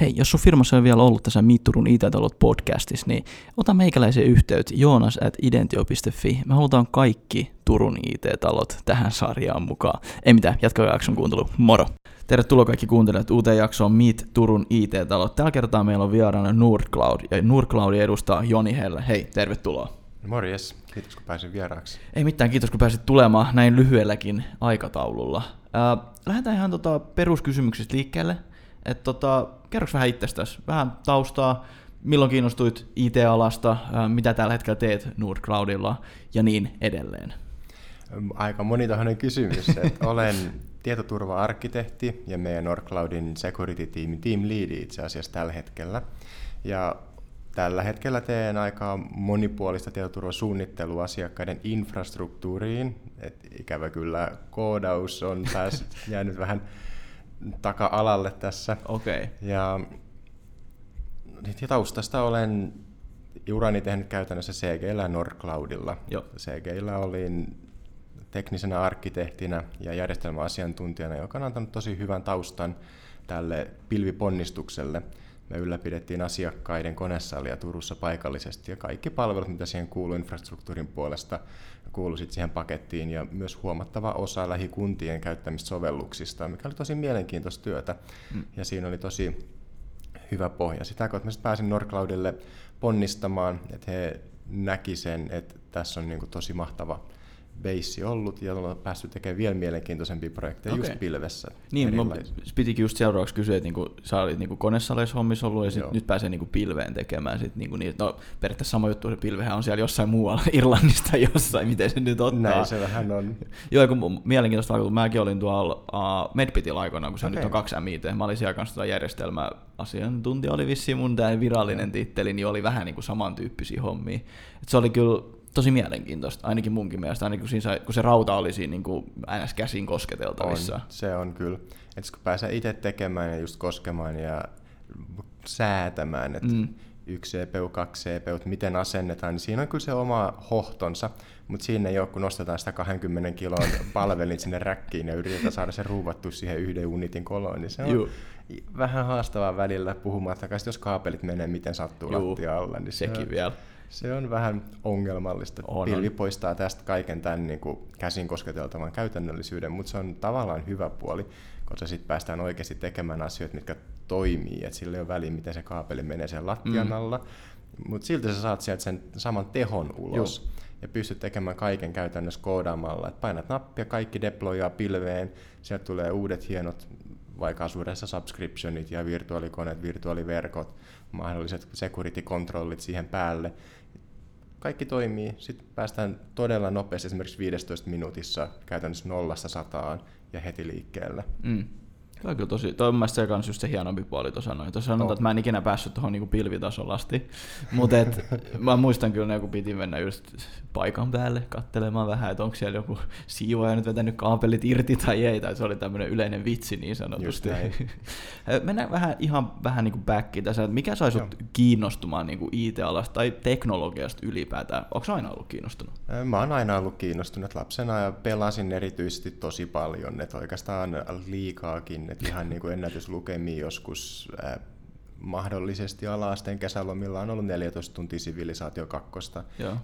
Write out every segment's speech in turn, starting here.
hei, jos sun firmassa on vielä ollut tässä Mitturun Itätalot podcastissa, niin ota meikäläisen yhteyttä joonas@identio.fi. Me halutaan kaikki Turun IT-talot tähän sarjaan mukaan. Ei mitään, jatkaa jakson kuuntelu. Moro! Tervetuloa kaikki kuuntelijat uuteen jaksoon Meet Turun IT-talot. Tällä kertaa meillä on vieraana Nordcloud, ja Nordcloudia edustaa Joni Helle. Hei, tervetuloa! Morjes, kiitos kun pääsin vieraaksi. Ei mitään, kiitos kun pääsit tulemaan näin lyhyelläkin aikataululla. Lähdetään ihan peruskysymyksistä liikkeelle. Kerroks vähän itsestäsi, vähän taustaa, milloin kiinnostuit IT-alasta, mitä tällä hetkellä teet Nordcloudilla ja niin edelleen. Aika monitahoinen kysymys. Olen tietoturva-arkkitehti ja meidän Nordcloudin security-tiimin team lead itse asiassa tällä hetkellä. Ja tällä hetkellä teen aika monipuolista tietoturvasuunnittelua asiakkaiden infrastruktuuriin. Et ikävä kyllä koodaus on jäänyt vähän taka-alalle tässä. Okay. Ja taustasta olen urani tehnyt käytännössä CG:llä ja Nordcloudilla. CG:llä olin teknisenä arkkitehtinä ja järjestelmäasiantuntijana, joka on antanut tosi hyvän taustan tälle pilviponnistukselle. Me ylläpidettiin asiakkaiden konesalia Turussa paikallisesti ja kaikki palvelut, mitä siihen kuului infrastruktuurin puolesta, kuului sitten siihen pakettiin ja myös huomattava osa lähikuntien käyttämistä sovelluksista, mikä oli tosi mielenkiintoista työtä ja siinä oli tosi hyvä pohja. Sitä kautta pääsin Nordcloudille ponnistamaan, että he näki sen, että tässä on niinku tosi mahtava beisi ollut ja ollaan päästy tekemään vielä mielenkiintoisempia projekteja just pilvessä. Niin, pitikin just seuraavaksi kysyä, että sä olit konesaleissa hommissa ollut ja sit nyt pääsee pilveen tekemään. Sit periaatteessa sama juttu, se pilvehän on siellä jossain muualla, Irlannista jossain, miten se nyt ottaa. Näin se vähän on. Joo, kun mielenkiintoista alkoi, mäkin olin tuolla Medpitillä aikoinaan, kun se nyt on 2 MIT. Mä olin siellä kanssa järjestelmäasiantuntija, oli vissiin mun tämä virallinen titteli, niin oli vähän samantyyppisiä hommia. Et se oli kyllä tosi mielenkiintoista, ainakin munkin mielestä, ainakin kun se rauta oli siinä ns. Käsin kosketeltavissa. Se on kyllä. Et kun pääsee itse tekemään ja just koskemaan ja säätämään, että 1 CPU, 2 CPU, miten asennetaan, niin siinä on kyllä se oma hohtonsa, mutta siinä ei ole, kun nostetaan sitä 20 kilon palvelin sinne räkkiin ja yritetään saada se ruuvattua siihen 1 unitin koloon, niin se on vähän haastavaa välillä puhumattakaan, jos kaapelit menee, miten sattuu lattialla, niin sekin on vielä. Se on vähän ongelmallista. Pilvi poistaa tästä kaiken tämän käsin kosketeltavan käytännöllisyyden, mutta se on tavallaan hyvä puoli, koska sitten päästään oikeasti tekemään asioita, mitkä toimii. Et sillä ei ole väliä, miten se kaapeli menee sen lattian alla, mutta silti sä saat sieltä sen saman tehon ulos. Ja pystyt tekemään kaiken käytännössä koodaamalla. Et painat nappia, kaikki deployaa pilveen, sieltä tulee uudet hienot vaikaisuudessa subscriptionit ja virtuaalikoneet, virtuaaliverkot, mahdolliset security-kontrollit siihen päälle. Kaikki toimii. Sitten päästään todella nopeasti, esimerkiksi 15 minuutissa käytännössä 0–100 ja heti liikkeelle. Tämä on kyllä tosi, toi on mun mielestä just se hienompi puoli tuossa noin. Tuossa sanotaan, että mä en ikinä päässyt tuohon pilvitasolla asti, mutta mä muistan kyllä ne, kun piti mennä just paikan päälle katselemaan vähän, että onko siellä joku siivoaja nyt vetänyt kaapelit irti tai ei, tai se oli tämmöinen yleinen vitsi niin sanotusti. Mennään vähän niin kuin backiin tässä, että mikä sai sut kiinnostumaan niin kuin IT-alasta tai teknologiasta ylipäätään? Onko aina ollut kiinnostunut? Mä oon aina ollut kiinnostunut lapsena ja pelasin erityisesti tosi paljon, että oikeastaan liikaakin. Et ihan niin kuin ennätyslukemia joskus mahdollisesti ala-asteen kesälomilla on ollut 14 tuntia Sivilisaatio 2,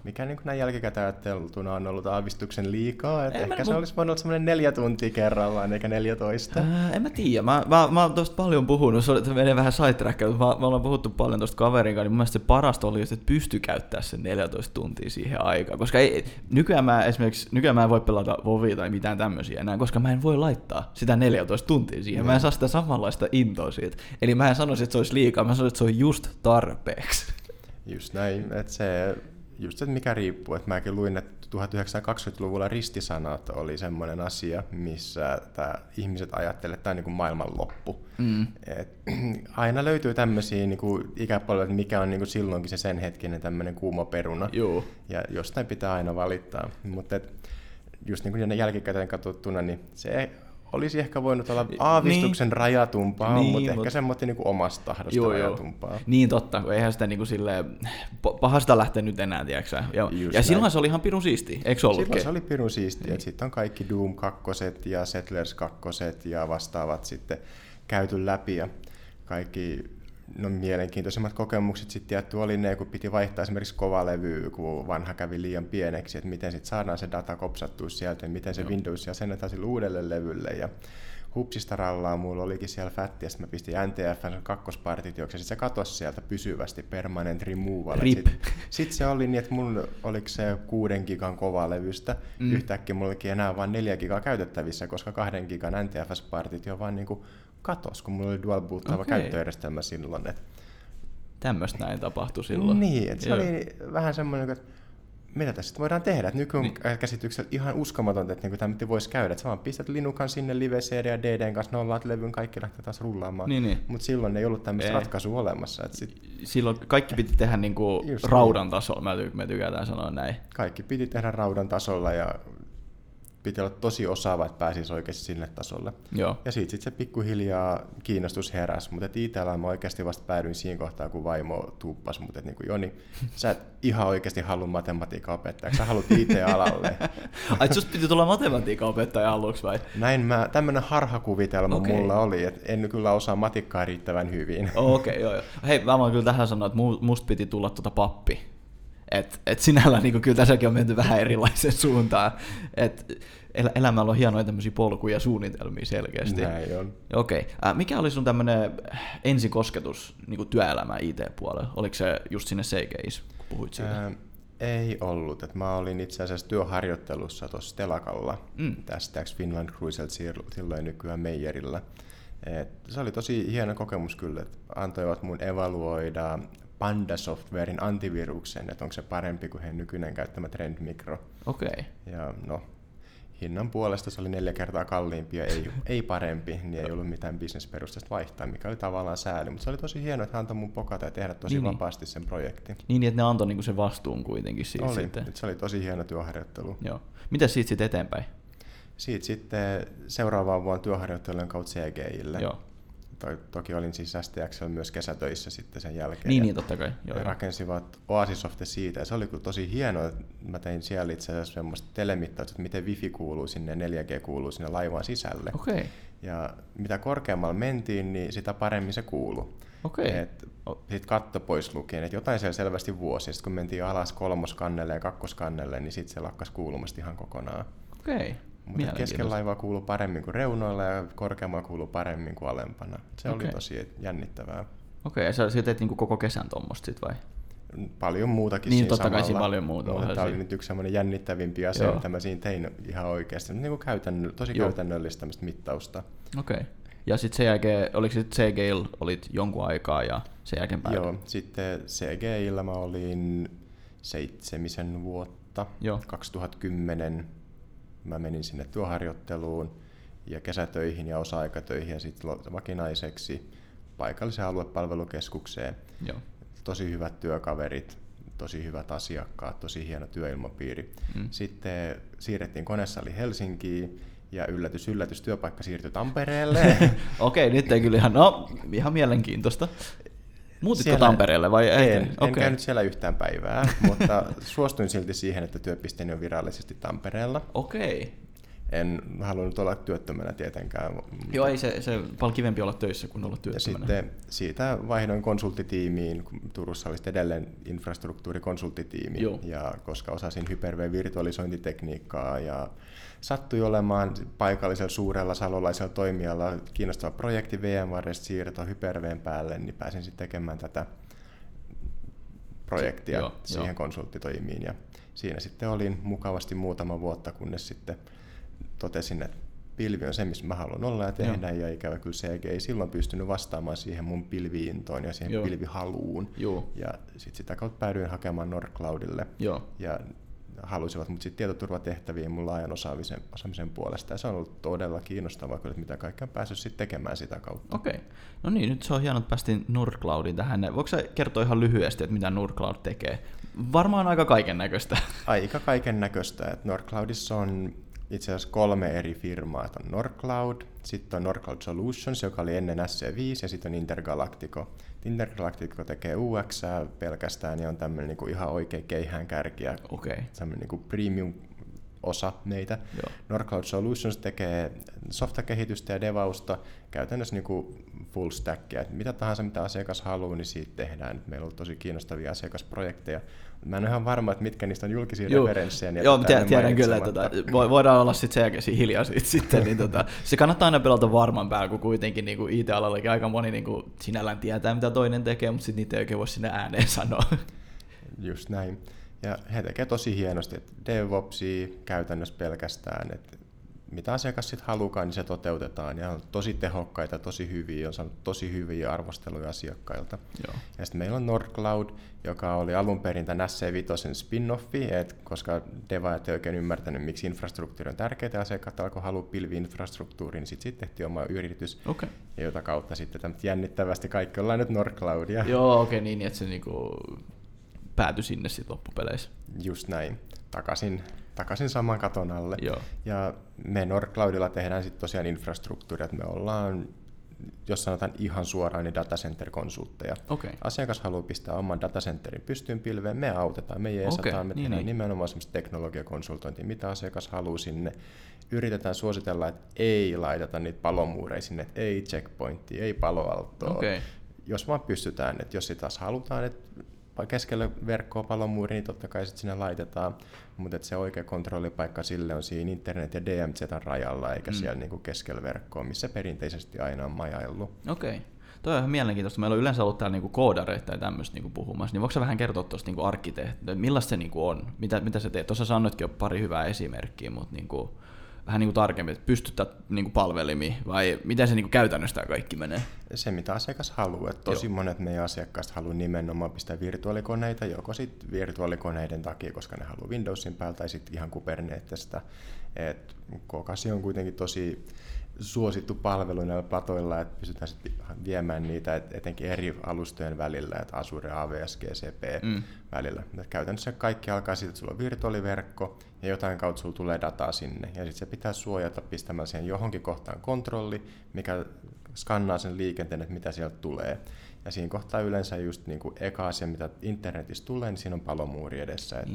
mikä niin kuin näin jälkikäteen ajateltuna on ollut aavistuksen liikaa. Et ehkä se olisi voinut olla semmoinen 4 tuntia kerrallaan, eikä 14. En mä tiedä. Mä oon tosta paljon puhunut. Se menee vähän sidetrackia. Me ollaan puhuttu paljon tosta kaverin kanssa, niin mun mielestä se parasta oli, että pystyi käyttämään sen 14 tuntia siihen aikaan. Koska nykyään mä en voi pelata Vovia tai mitään tämmöisiä enää, koska mä en voi laittaa sitä 14 tuntia siihen. Mä en saa sitä samanlaista intoa siitä. Eli mä en sanoisi, että se olisi liikaa. Mä sanoin, että se on just tarpeeksi. Just näin. Että se, just se, mikä riippuu. Että mäkin luin, että 1920-luvulla ristisanat oli semmoinen asia, missä ihmiset ajattelevat, että tämä on niin kuin maailmanloppu. Aina löytyy tämmöisiä niin kuin ikäpolveja, mikä on niin kuin silloinkin se sen hetkinen tämmöinen kuuma peruna. Joo. Ja jostain pitää aina valittaa. Mutta just niin kuin jälkikäteen katsottuna, niin se olisi ehkä voinut olla aavistuksen rajatumpaa, mutta ehkä semmoinen niin omasta tahdosta rajatumpaa. Niin totta, kun eihän sitä niin silleen pahasta lähteä nyt enää, tiedäksä. Ja silloin se oli ihan pirun siistiä, eikö ollutkin? Silloin se oli pirun siistiä, että sitten on kaikki Doom 2 ja Settlers 2 ja vastaavat sitten käyty läpi ja kaikki No mielenkiintoisemmat kokemukset sitten tietty oli ne, kun piti vaihtaa esimerkiksi kova levy, kun vanha kävi liian pieneksi, että miten sitten saadaan se data kopsattua sieltä, miten se Joo. Windows asennetaan sille uudelle levylle. Ja hupsista rallaa mulla olikin siellä fätti, ja sitten mä pistin NTF-kakkospartitioksi, ja sitten se katosi sieltä pysyvästi, permanent removal. Sitten se oli niin, että mun oliko se 6 gigan kovaa levystä, yhtäkkiä mulla olikin enää vain 4 gigaa käytettävissä, koska 2 gigan NTF-partitio vaan niinku katos, kun mulla oli dual boottaava käyttöjärjestelmä silloin. Että tämmöistä näin tapahtui silloin. Niin, että se oli vähän semmoinen, että mitä tässä voidaan tehdä. Nykyään käsityksellä ihan uskomatonta, että tämä miten voisi käydä. Sä vaan pistät Linukan sinne live CD ja DDn kanssa, nollaat levyn, kaikki lähtee taas rullaamaan. Niin. Mutta silloin ei ollut tämmöistä ratkaisua olemassa. Että sit... Silloin kaikki piti tehdä niinku raudan tasolla, mä tykätään sanoa näin. Kaikki piti tehdä raudan tasolla ja... Piti olla tosi osaava, että pääsisi oikeasti sinne tasolle. Joo. Ja siitä se pikkuhiljaa kiinnostus heräsi. Mutta itsellä mä oikeasti vasta päädyin siinä kohtaa, kun vaimo tuuppasi. Mutta niin Joni, sä et ihan oikeasti halua matematiikan opettajaksi. Sä haluat IT-alalle. Ai, susta piti tulla matematiikan opettaja aluksi vai? Näin tämmöinen harhakuvitelma mulla oli, että en kyllä osaa matikkaa riittävän hyvin. Okei, joo. Hei, mä voin kyllä tähän sanoa, että musta piti tulla pappi. Et sinällään niin kyllä tässäkin on menty vähän erilaisen suuntaan. Et elämällä on hienoja tämmöisiä polkuja ja suunnitelmia selkeästi. Näin on. Okei. Mikä oli sun tämmöinen ensikosketus niin työelämään IT-puolella? Oliko se just sinne Seikeis, kun puhuit siitä? Ei ollut. Et mä olin itse asiassa työharjoittelussa tuossa telakalla. Tästä Finland Cruiselta silloin nykyään Meijerillä. Et se oli tosi hieno kokemus kyllä, että antoivat mun evaluoida Panda-softwarein antiviruksen, että onko se parempi kuin heidän nykyinen käyttämä Trend Micro. Okei. Ja no, hinnan puolesta se oli 4 kertaa kalliimpi ja ei parempi, niin ei ollut mitään bisnesperusteista vaihtaa, mikä oli tavallaan sääli. Mutta se oli tosi hienoa, että he antoi mun pokata ja tehdä tosi vapaasti sen projektin. Niin, että ne antoi niinku sen vastuun kuitenkin siitä sitten. Se oli tosi hieno työharjoittelu. Joo. Mitä siitä sitten eteenpäin? Siitä sitten seuraavaan vuonna työharjoittelun kautta CGIlle. Joo. Toki olin siis STX:llä myös kesätöissä sitten sen jälkeen. Niin, totta kai. Joo. Rakensivat Oasisoftia siitä, ja se oli kyllä tosi hienoa. Mä tein siellä itse asiassa semmoista telemittausta, että miten wifi kuuluu sinne, 4G kuuluu sinne laivaan sisälle. Okay. Ja mitä korkeammalla mentiin, niin sitä paremmin se kuului. Okay. Sitten katto pois lukien, että jotain siellä selvästi vuosi. Sitten kun mentiin alas 3. kannelle ja 2. kannelle, niin sitten se lakkas kuulumasta ihan kokonaan. Okay. Mutta keskellä laivaa kuuluu paremmin kuin reunoilla ja korkeammalla kuuluu paremmin kuin alempana. Se oli tosi jännittävää. Okei, ja sä teet niinku koko kesän tuommoista sit vai? Paljon muutakin niin, siinä totta samalla. Kai siinä paljon muuta. Tämä oli nyt yksi semmoinen jännittävimpi asia, mitä mä siinä tein ihan oikeasti. Niin kuin tosi käytännöllistä tämmöistä mittausta. Okei. Ja sitten sen jälkeen, oliko sitten CGIllä olit jonkun aikaa ja sen jälkeen päälle? Joo, sitten CGIllä mä olin 7 vuotta, 2010. Mä menin sinne työharjoitteluun ja kesätöihin ja osa-aikatöihin ja sitten vakinaiseksi paikalliseen aluepalvelukeskukseen. Joo. Tosi hyvät työkaverit, tosi hyvät asiakkaat, tosi hieno työilmapiiri. Sitten siirrettiin konesali Helsinkiin ja yllätys, yllätys, työpaikka siirtyi Tampereelle. Okei, nyt ei kyllä ihan mielenkiintoista. Muutitko siellä Tampereelle vai ei? En käynyt siellä yhtään päivää, mutta suostuin silti siihen, että työpisteeni on virallisesti Tampereella. Okei. En halunnut olla työttömänä tietenkään. Joo, ei se paljon kivempi olla töissä kuin olla työttömänä. Ja sitten siitä vaihdoin konsulttitiimiin, kun Turussa oli edelleen infrastruktuurikonsulttitiimi. Joo. Ja koska osasin hypervee-virtualisointitekniikkaa ja sattui olemaan paikallisella suurella salolaisella toimijalla kiinnostava projekti VMWaresta siirto hyperveen päälle, niin pääsin sitten tekemään tätä projektia siihen konsulttitoimiin. Ja siinä sitten olin mukavasti muutama vuotta, kunnes sitten totesin, että pilvi on se, missä mä haluan olla ja tehdä, ja ikävä kyllä CG ei silloin pystynyt vastaamaan siihen mun pilviintoon ja siihen pilvihaluun. Joo. Ja sitten sitä kautta päädyin hakemaan Nordcloudille. Joo. Ja halusivat mut sitten tietoturvatehtäviin mun laajan osaamisen puolesta, ja se on ollut todella kiinnostavaa, kyllä, mitä kaikkea on päässyt sitten tekemään sitä kautta. Okei. No niin, nyt se on hienoa, että päästiin Nordcloudin tähän. Voitko sä kertoa ihan lyhyesti, että mitä Nordcloud tekee? Varmaan aika kaiken näköistä. Aika kaiken näköistä. Nordcloudissa on itse asiassa 3 eri firmaa. On Nordcloud, sitten on Nordcloud Solutions, joka oli ennen SC5, ja sitten on Intergalactico. Intergalactico tekee UX pelkästään, ja on tämmöinen ihan oikea keihäänkärki, ja tämmöinen premium osa meitä. Nord Cloud Solutions tekee softakehitystä ja devausta, käytännössä niin kuin full stackia. Mitä tahansa, mitä asiakas haluaa, niin siitä tehdään. Meillä on tosi kiinnostavia asiakasprojekteja. Mä en ole ihan varma, että mitkä niistä on julkisia referenssejä. Niin joo, tiedän kyllä. Voidaan olla sitten sen jälkeen hiljaa sitten. Niin se kannattaa aina pelata varman päällä, kun kuitenkin niin kuin IT-alallakin aika moni niin kuin sinällään tietää, mitä toinen tekee, mutta sitten niitä ei oikein voi sinne ääneen sanoa. Just näin. Ja he tekevät tosi hienosti, että DevOpsia käytännössä pelkästään, että mitä asiakas sitten halukaan, niin se toteutetaan. Ja on tosi tehokkaita, tosi hyviä, on saanut tosi hyviä arvosteluja asiakkailta. Joo. Ja sitten meillä on Nordcloud, joka oli alun perin tämän SC5 spin-offi, että koska devaajat ei oikein ymmärtänyt, miksi infrastruktuuri on tärkeää, asiakkaat alkoivat halua pilvi-infrastruktuuriin, niin sitten tehtiin oma yritys, okay. Jota kautta sitten jännittävästi kaikki ollaan nyt Nordcloudia. Joo, okei, okay, niin, että se niinku päätyi sinne sitten loppupeleissä. Just näin. Takaisin saman katon alle. Joo. Ja me Nordcloudilla tehdään sitten tosiaan infrastruktuuria, että me ollaan, jos sanotaan ihan suoraan, niin datacenter-konsultteja. Okay. Asiakas haluaa pistää oman datacenterin pystyyn pilveen, me autetaan, me jeesataan, okay. Me tehdään niin. Nimenomaan semmoista teknologiakonsultointia, mitä asiakas haluaa sinne. Yritetään suositella, että ei laiteta niitä palomuureja sinne, että ei checkpointtia, ei paloaltoa, okay. Jos vaan pystytään, että jos sitä taas halutaan, että keskellä verkkoa palomuuri, niin totta kai sit sinne laitetaan, mutta se oikea kontrollipaikka sille on siinä internet- ja DMZ-rajalla, eikä siellä niinku keskellä verkkoa, missä perinteisesti aina on majaillut. Okei. Toi on ihan mielenkiintoista. Meillä on yleensä ollut täällä niinku koodareita tai tämmöistä niinku puhumassa, niin voiko sä vähän kertoa tuosta niinku arkkitehtiä, millaista se niinku on, mitä sä teet? Tuossa sanoitkin jo pari hyvää esimerkkiä, mutta niinku, vähän niinku tarkemmin, että pystyttää niinku palvelimiin, vai miten se niinku käytännössä kaikki menee? Se, mitä asiakas haluaa. Että tosi monet meidän asiakkaista haluaa nimenomaan pistää virtuaalikoneita, joko sit virtuaalikoneiden takia, koska ne haluaa Windowsin päältä, tai sitten ihan Kubernetesta. Et Kokasi on kuitenkin tosi suosittu palvelu näillä platoilla, että pystytään sit viemään niitä etenkin eri alustojen välillä, että Azure, AWS, GCP välillä. Et käytännössä kaikki alkaa siitä, että sulla on virtuaaliverkko, ja jotain kautta sulla tulee dataa sinne, ja sitten se pitää suojata pistämällä siihen johonkin kohtaan kontrolli, mikä skannaa sen liikenteen, että mitä sieltä tulee. Ja siinä kohtaa yleensä just niin kuin eka asia, mitä internetissä tulee, niin siinä on palomuuri edessä. Et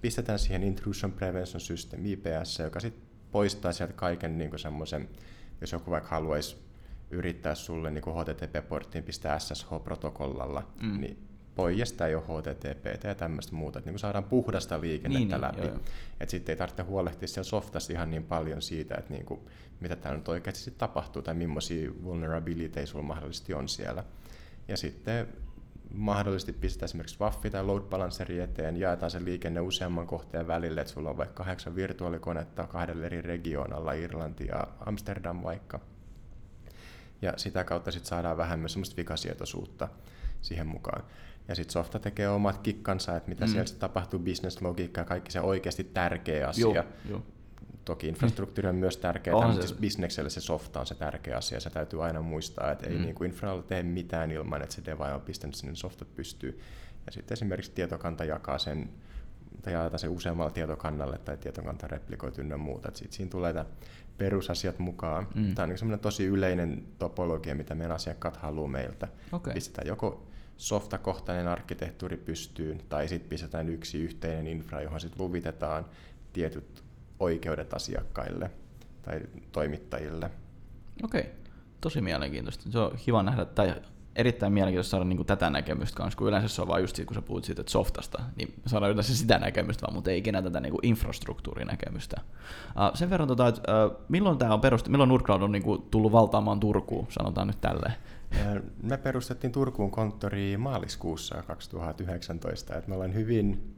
pistetään siihen Intrusion Prevention System, IPS, joka sitten poistaa sieltä kaiken niin kuin semmoisen, jos joku vaikka haluaisi yrittää sulle niin kuin HTTP-porttiin pistää SSH-protokollalla, niin poijasta ei ole HTTP ja tämmöistä muuta, että niin saadaan puhdasta liikennettä läpi. Että sitten ei tarvitse huolehtia siellä softassa ihan niin paljon siitä, että niin kuin, mitä täällä nyt oikeasti sit tapahtuu tai millaisia vulnerabilityja sulla mahdollisesti on siellä. Ja sitten mahdollisesti pistää esimerkiksi WAFi tai load balanceri eteen, jaetaan se liikenne useamman kohteen välille, että sulla on vaikka 8 virtuaalikonetta 2 eri regionalla, Irlanti ja Amsterdam vaikka. Ja sitä kautta sitten saadaan vähän myös semmoista vikasietoisuutta siihen mukaan. Ja sitten softa tekee omat kikkansa, että mitä siellä tapahtuu, business-logiikka ja kaikki se oikeasti tärkeä asia. Joo. Toki infrastruktuuri on myös tärkeää, mutta siis bisnekselle se softa on se tärkeä asia. Se täytyy aina muistaa, että ei niinku infralla tee mitään ilman, että se deva on pistänyt sinne softat pystyy. Ja sitten esimerkiksi tietokanta jakaa sen, tai jaetaan se useammalla tietokannalle tai tietokanta replikoitu ynnä muuta. Sitten siinä tulee tämä perusasiat mukaan. Tämä on sellainen tosi yleinen topologia, mitä meidän asiakkaat haluaa meiltä. Okay. Pistetään joko softakohtainen arkkitehtuuri pystyyn, tai sitten pistetään yksi yhteinen infra, johon sitten luvitetaan tietyt oikeudet asiakkaille tai toimittajille. Okei, tosi mielenkiintoista. Se on kiva nähdä, tai erittäin mielenkiintoista saada niinku tätä näkemystä kanssa, kun yleensä se on vain just siitä, kun sä puhut siitä, että softasta, niin saadaan yleensä sitä näkemystä vaan, mutta ei ikinä tätä niinku infrastruktuurinäkemystä. Sen verran, milloin tämä on milloin Nordcloud on niinku tullut valtaamaan Turkuun, sanotaan nyt tälleen? Me perustettiin Turkuun konttori maaliskuussa 2019, että me ollaan hyvin,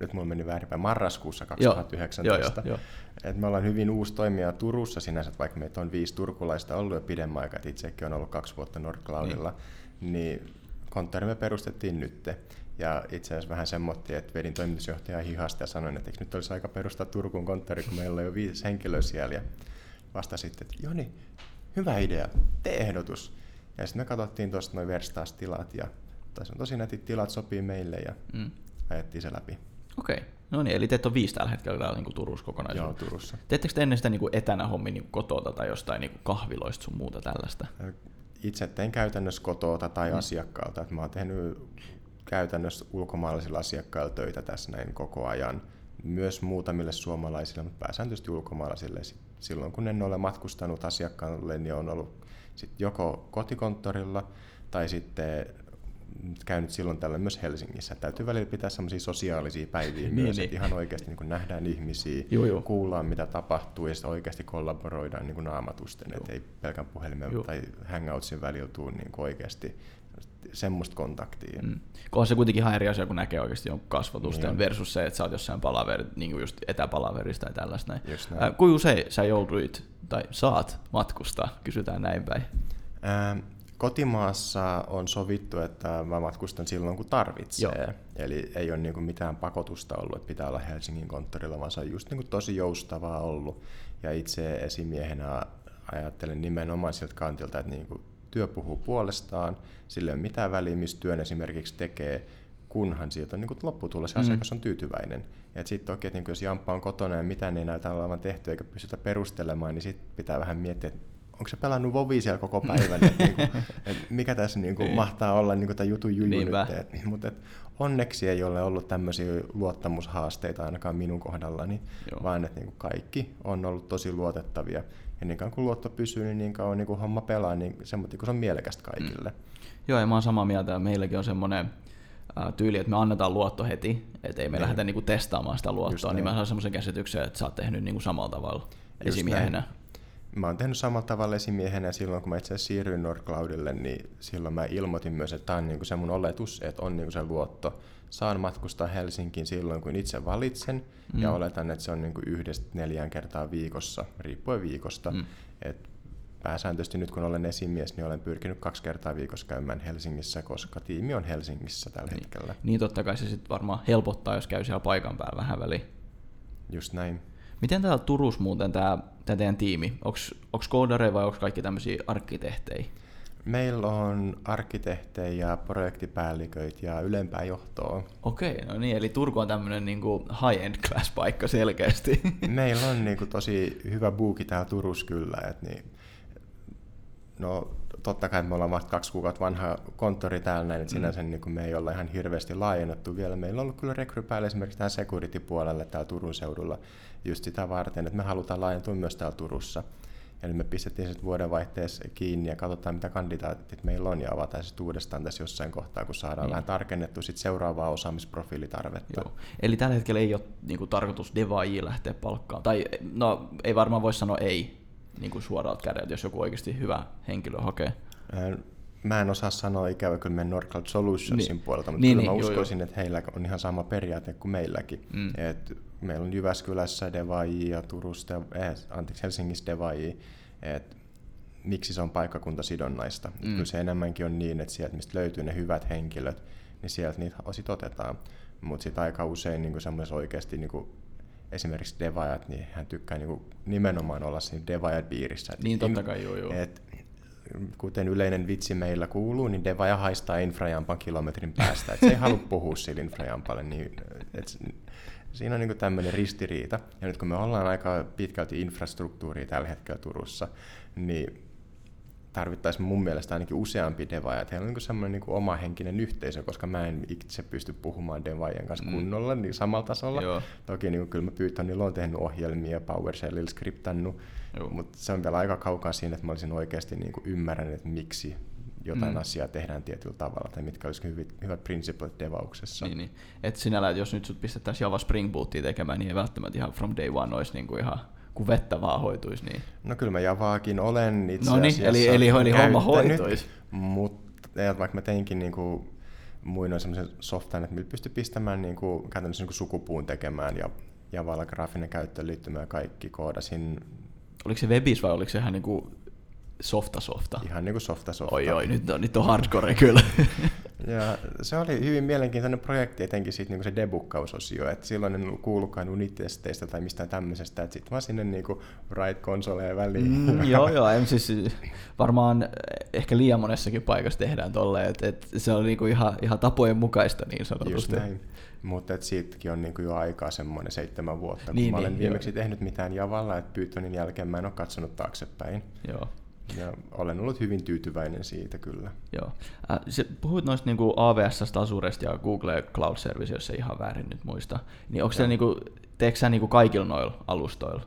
nyt mulla meni väärinpäin, marraskuussa 2019, että me ollaan hyvin uusi toimija Turussa sinänsä, vaikka meitä on 5 turkulaista ollut jo pidemmän aikaa, että itsekin on ollut 2 vuotta Nordcloudilla, niin konttori me perustettiin nytte. Ja itse asiassa vähän semmoittiin, että vedin toimitusjohtajaa hihasta ja sanoin, että eikö nyt olisi aika perustaa Turkuun konttori, kun meillä on jo 5 henkilöä siellä, ja vasta sitten, että Joni, hyvä idea, tee ehdotus. Ja sitten me katsottiin tuosta noin verstaastilat, ja tässä on tosi nätit tilat, sopii meille, ja ajettiin se läpi. Okei, no niin, eli teet on 5 tällä hetkellä täällä niin Turussa kokonaisuus. Joo, Turussa. Teettekö te ennen sitä niin kuin etänä hommi niin kotota tai jostain niin kuin kahviloista sun muuta tällaista? Itse tein käytännössä kotota tai asiakkaalta. Mä oon tehnyt käytännössä ulkomaalaisilla asiakkailla töitä tässä näin koko ajan. myös muutamille suomalaisille, mutta pääsääntöisesti ulkomaalaisille. Silloin kun en ole matkustanut asiakkaalle, niin on ollut sit joko kotikonttorilla tai sitten käynyt silloin tällöin myös Helsingissä. Täytyy välillä pitää semmoisia sosiaalisia päiviä myös, että ihan oikeasti niin kun nähdään ihmisiä, kuullaan mitä tapahtuu ja sitten oikeasti kollaboroidaan niin kun naamatusten, että ei pelkän puhelimen tai hangoutsin välillä tule niin oikeasti semmoista kontaktia. Mm. Kohan se kuitenkin ihan eri asia, kun näkee oikeasti jonkun kasvotusten versus se, että sä oot jossain niin just etäpalaverista tai tällaista. Kuinka usein sä jouduit tai saat matkustaa? Kysytään näin päin. Kotimaassa on sovittu, että mä matkustan silloin, kun tarvitsee. Joo. Eli ei ole niinku mitään pakotusta ollut, että pitää olla Helsingin konttorilla, vaan se on just niinku tosi joustavaa ollut. Ja itse esimiehenä ajattelen nimenomaan sieltä kantilta, että niinku työ puhuu puolestaan, sillä ei ole mitään väliä, missä työn esimerkiksi tekee, kunhan siitä on niin lopputulos ja asiakas on tyytyväinen. Ja sitten oikein, niin jos jamppa on kotona ja mitään ei näytä olevan tehty eikä pystytä perustelemaan, niin sitten pitää vähän miettiä, onko se pelannut vovia siellä koko päivän, että mikä tässä niinku mahtaa olla niinku tämä jutun juju nyt. Mutta onneksi ei ole ollut tämmöisiä luottamushaasteita ainakaan minun kohdallani, vaan että niinku kaikki on ollut tosi luotettavia. Ja niin kauan kun luotto pysyy, niin, niin kauan kun homma pelaa, niin semmoinen kun se on mielekästä kaikille. Joo, ja mä oon samaa mieltä. Meilläkin on semmoinen tyyli, että me annetaan luotto heti, ettei me lähdetä niinku testaamaan sitä luottoa, niin mä saan semmoisen käsityksen, että sä oot tehnyt niinku samalla tavalla esimiehenä. Mä oon tehnyt samalla tavalla esimiehenä ja silloin kun mä itse asiassa siirryin Nordcloudille, niin silloin mä ilmoitin myös, että tää on niinku se mun oletus, että on niinku se luotto. Saan matkustaa Helsinkiin silloin, kun itse valitsen ja oletan, että se on niinku 1-4 kertaa viikossa, riippuen viikosta. Et pääsääntöisesti nyt kun olen esimies, niin olen pyrkinyt 2 kertaa viikossa käymään Helsingissä, koska tiimi on Helsingissä tällä hetkellä. Niin totta kai se sitten varmaan helpottaa, jos käy siellä paikan päällä vähän väliin. Just näin. Miten täällä Turussa muuten tämä teidän tiimi? Onko koodareja vai onko kaikki tämmöisiä arkkitehtejä? Meillä on arkkitehtejä, projektipäälliköitä ja ylempää johtoa. Okei, no niin, eli Turku on tämmöinen niinku high-end class-paikka selkeästi. Meillä on niinku tosi hyvä buuki täällä Turussa kyllä. Et niin, no, totta kai me ollaan vasta 2 kuukautta vanha konttori täällä näin, että sinänsä niin me ei olla ihan hirveästi laajennettu vielä. Meillä on ollut kyllä rekry päällä esimerkiksi tähän security-puolelle täällä Turun seudulla just sitä varten, että me halutaan laajentua myös täällä Turussa. Eli me pistettiin sitten vuodenvaihteessa kiinni ja katsotaan, mitä kandidaatit meillä on, ja avataan sitten uudestaan tässä jossain kohtaa, kun saadaan vähän tarkennettua sitten seuraavaa osaamisprofiilitarvetta. Joo. Eli tällä hetkellä ei ole niinku tarkoitus devaajia lähteä palkkaan, tai no ei varmaan voi sanoa ei niinku suoralta kädeltä, jos joku oikeasti hyvä henkilö hakee. Mä en osaa sanoa ikävä kyllä meidän Nordcloud Solutionsin puolelta, mutta kyllä mä uskoisin, että heillä on ihan sama periaate kuin meilläkin. Et meillä on Jyväskylässä devaajia ja Helsingissä devaajia. Miksi se on paikkakuntasidonnaista? Kyllä se enemmänkin on niin, että sieltä mistä löytyy ne hyvät henkilöt, niin sieltä niitä sit otetaan. Mutta sitten aika usein niinku semmoisessa oikeasti niinku esimerkiksi devaajat, niin hän tykkää niinku nimenomaan olla siinä devaajan piirissä. Niin totta kai, joo. Kuten yleinen vitsi meillä kuuluu, niin devaaja haistaa infrajampan kilometrin päästä. Et se ei halua puhua sille infrajampalle. Niin, siinä on niinku tämmöinen ristiriita. Ja nyt kun me ollaan aika pitkälti infrastruktuuria tällä hetkellä Turussa, niin tarvittaisiin mun mielestä ainakin useampi devaaja. Heillä on niinku semmoinen niinku oma henkinen yhteisö, koska mä en itse pysty puhumaan devaajien kanssa kunnolla niin samalla tasolla. Joo. Toki niinku, kyllä mä Pythonilla on tehnyt ohjelmia, PowerShellilla skriptannut, mutta se on vielä aika kaukaa siinä, että mä olisin oikeasti niinku ymmärrän, että miksi jotain asiaa tehdään tietyllä tavalla, tai mitkä olisivat hyvät principlet devauksessa. Niin. Et sinällään, jos nyt sut pistettäisiin Java Spring Bootia tekemään, niin ei välttämättä ihan from day one olisi niinku ihan kun vettä vaan hoituisi. Niin. No kyllä mä Javaakin olen itse asiassa eli homma hoituisi. Mutta vaikka mä teinkin niinku muinoin semmoisen softan, että millä pystyi pistämään niinku, käytännössä niinku sukupuun tekemään ja Javalla graafinen käyttöliittymä ja kaikki koodasin. Oliko se webis vai oliko se ihan niinku softa? Ihan niinku softa. Oi, nyt on hardcore kyllä. Ja se oli hyvin mielenkiintoinen projekti, etenkin siitä, niin se debugkausosio, että silloin en ollut kuullutkaan unitesteistä tai mistään tämmöisestä, että sitten vaan sinne niin write-konsoleen väliin. Siis varmaan ehkä liian monessakin paikassa tehdään tolleen, että se on niin ihan tapojen mukaista niin sanotusti. Just näin, mutta siitäkin on niin jo aikaa semmoinen 7 vuotta, kun mä olen viimeksi tehnyt mitään Javalla, että Pythonin jälkeen mä en ole katsonut taaksepäin. Joo. Ja olen ollut hyvin tyytyväinen siitä kyllä. Joo. Puhuit noista niinku AWS-sta, Azuresta ja Google Cloud Service, jos ei ihan väärin nyt muista. Niin onko se niinku Teekö sä niin kuin kaikilla noilla alustoilla?